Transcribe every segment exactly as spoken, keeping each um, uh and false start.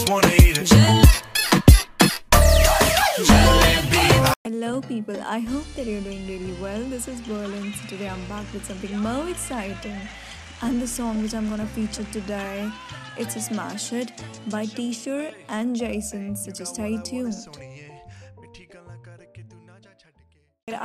just wanna eat it. Hello people, I hope that you're doing really well. This is Berlin. So today I'm back with something more exciting. And the song which I'm gonna feature today, it's a smash hit by Tesher and Jason, so just stay tuned.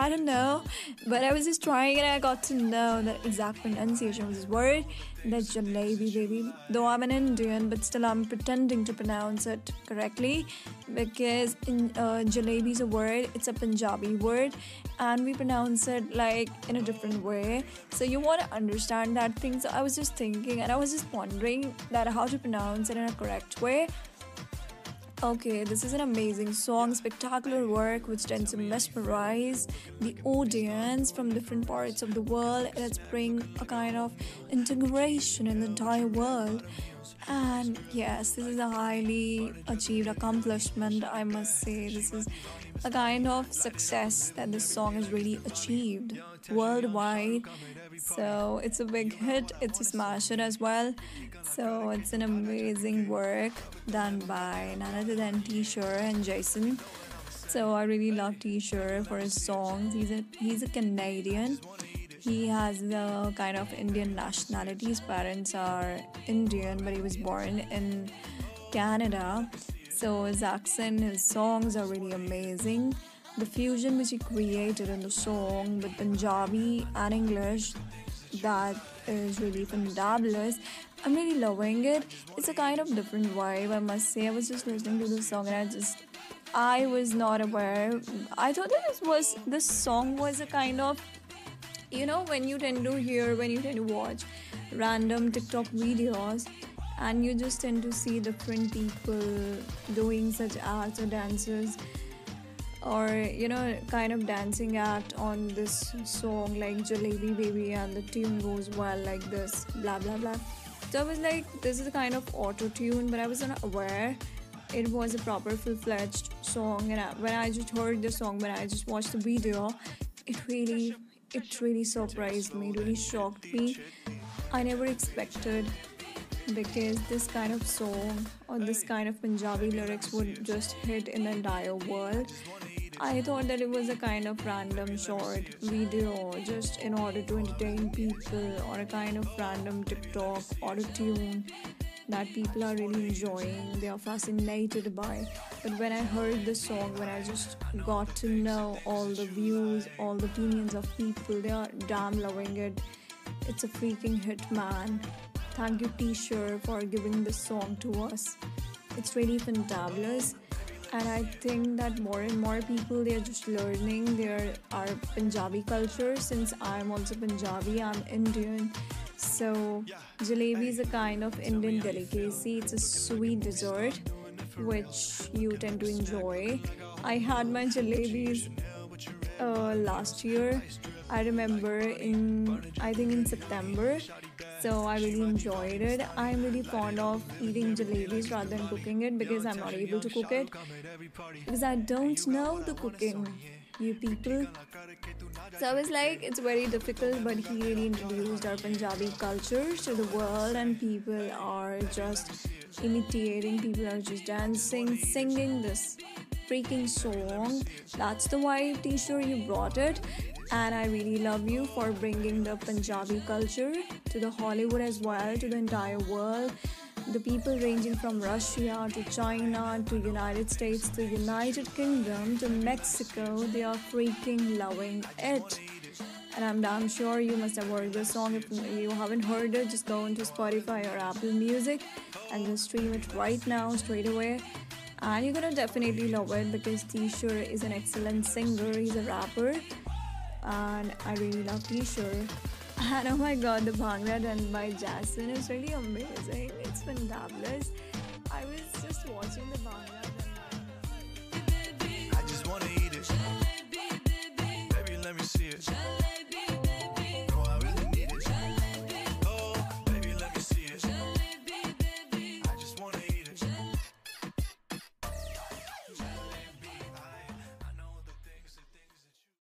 I don't know, but I was just trying and I got to know the exact pronunciation of this word. That's jalebi, baby. Though I'm an Indian, but still I'm pretending to pronounce it correctly, because in, uh, jalebi is a word, it's a Punjabi word, and we pronounce it like in a different way. So you want to understand that thing. So I was just thinking and I was just pondering that how to pronounce it in a correct way. Okay, this is an amazing song, spectacular work which tends to mesmerize the audience from different parts of the world. Let's bring a kind of integration in the entire world. And yes, this is a highly achieved accomplishment, I must say. This is a kind of success that this song has really achieved worldwide. So it's a big hit, it's a smash hit as well. So it's an amazing work done by none other than Tesher and Jason. So I really love Tesher for his songs. He's a he's a Canadian. He has the kind of Indian nationality. His parents are Indian, but he was born in Canada. So his accent, his songs are really amazing. The fusion which he created in the song with Punjabi and English, that is really fabulous. I'm really loving it. It's a kind of different vibe, I must say. I was just listening to the song and I just, I was not aware. I thought that this was, this song was a kind of, you know, when you tend to hear, when you tend to watch random TikTok videos, and you just tend to see different people doing such acts or dances, or you know, kind of dancing act on this song like Jalebi Baby, and the tune goes well like this, blah blah blah. So I was like, this is a kind of auto-tune, but I was not aware it was a proper full-fledged song. And I, when I just heard the song, when I just watched the video, it really it really surprised me, it really shocked me. I never expected, because this kind of song or this kind of Punjabi lyrics would just hit in the entire world. I thought that it was a kind of random short video just in order to entertain people, or a kind of random TikTok auto tune that people are really enjoying, they are fascinated by. But when I heard this song, when I just got to know all the views, all the opinions of people, they are damn loving it. It's a freaking hit, man. Thank you, Tesher, for giving this song to us. It's really fantabulous. And I think that more and more people, they are just learning their our Punjabi culture. Since I'm also Punjabi, I'm Indian. So jalebi is a kind of Indian delicacy. It's a sweet dessert which you tend to enjoy. I had my jalebis uh, last year, I remember, in I think in September. So I really enjoyed it. I'm really fond of eating jalebis rather than cooking it, because I'm not able to cook it, because I don't know the cooking, you people. So I was like, it's very difficult, but he really introduced our Punjabi culture to the world, and people are just imitating, people are just dancing, singing this freaking song. That's the vibe, Tesher, you brought it. And I really love you for bringing the Punjabi culture to the Hollywood as well, to the entire world. The people ranging from Russia to China to United States to United Kingdom to Mexico, they are freaking loving it. And I'm damn sure you must have heard this song. If you haven't heard it, just go into Spotify or Apple Music and just stream it right now, straight away. And you're gonna definitely love it, because Tesher is an excellent singer, he's a rapper. And I really love Tesher. And oh my god, the bhangra done by Jason is really amazing. It's fantabulous. I was just watching the bhangra. I just wanna eat it. Baby, let me see it.